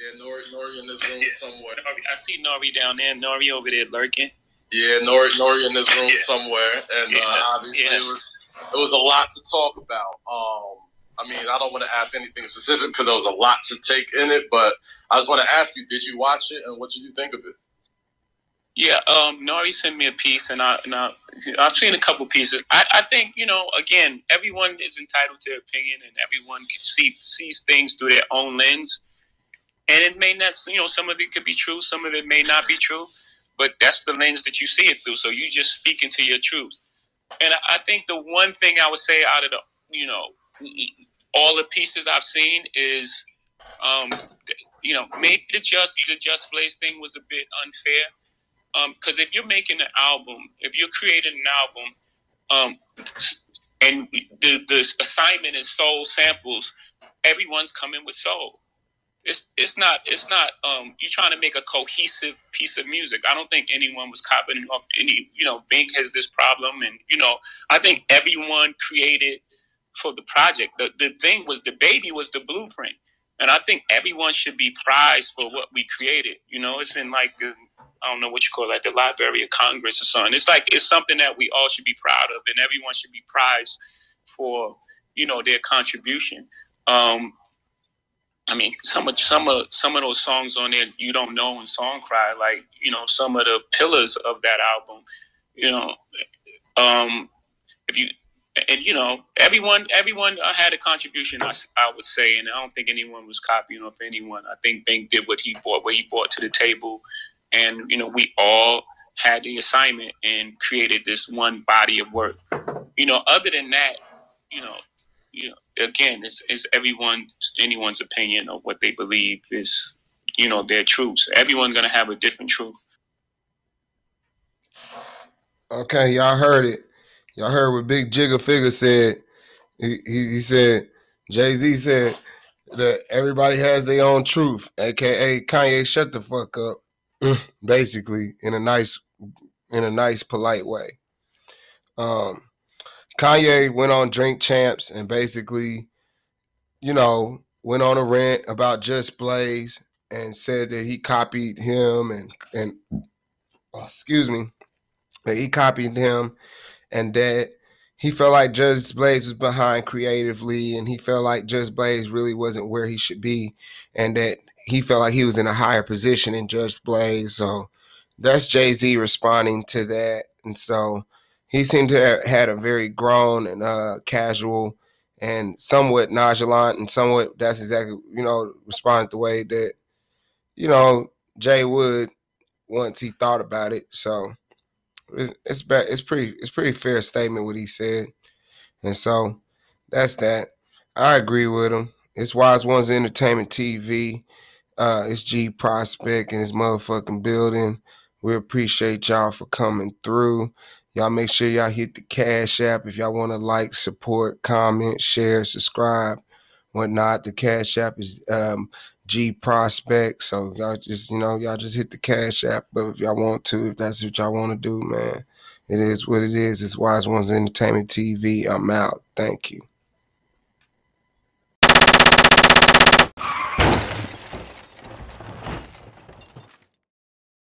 Yeah, Nori in this room somewhere. I see Nori down there. Nori over there lurking. Yeah, Nori in this room somewhere, and obviously it was a lot to talk about. I mean, I don't want to ask anything specific because there was a lot to take in it, but I just want to ask you: did you watch it, and what did you think of it? Yeah, Nori sent me a piece, and I've seen a couple pieces. I think, you know, again, everyone is entitled to opinion, and everyone can sees things through their own lens. And it may not, you know, some of it could be true, some of it may not be true, but that's the lens that you see it through. So you're just speaking to your truth. And I think the one thing I would say out of the, you know, all the pieces I've seen is, you know, maybe the Just Blaze thing was a bit unfair. Because if you're making an album, if you're creating an album, and the assignment is soul samples, everyone's coming with soul. It's not. You're trying to make a cohesive piece of music. I don't think anyone was copying off any. You know, Bink has this problem, and you know, I think everyone created for the project. The thing was, the baby was the blueprint, and I think everyone should be prized for what we created. You know, it's in like the. I don't know what you call that, the Library of Congress or something. It's like, it's something that we all should be proud of, and everyone should be prized for, you know, their contribution. I mean, some of those songs on there, You Don't Know and Song Cry, like, you know, some of the pillars of that album, you know, you know, everyone had a contribution, I would say, and I don't think anyone was copying off anyone. I think Bink did what he brought to the table. And, you know, we all had the assignment and created this one body of work. You know, other than that, you know, again, it's anyone's opinion of what they believe is, you know, their truths. Everyone's going to have a different truth. Okay, y'all heard it. Y'all heard what Big Jigga Figure said. He said, Jay Z said that everybody has their own truth, a.k.a. Kanye, shut the fuck up. Basically, in a nice, polite way. Kanye went on Drink Champs and basically, you know, went on a rant about Just Blaze and said that he copied him and that he felt like Just Blaze was behind creatively, and he felt like Just Blaze really wasn't where he should be, and that he felt like he was in a higher position in Just Blaze. So that's Jay-Z responding to that. And so he seemed to have had a very grown and casual and somewhat nonchalant and somewhat, that's exactly, you know, responded the way that, you know, Jay would once he thought about it. So it's pretty fair statement what he said, and so that's that. I agree with him. It's Wise One's Entertainment TV. It's G Prospect and his motherfucking building. We appreciate y'all for coming through. Y'all make sure y'all hit the Cash App if y'all want to like, support, comment, share, subscribe, whatnot. The Cash App is G Prospect, so y'all just, you know, y'all just hit the Cash App, but if y'all want to, if that's what y'all want to do, man, it is what it is. It's Wise One's Entertainment TV. I'm out. Thank you.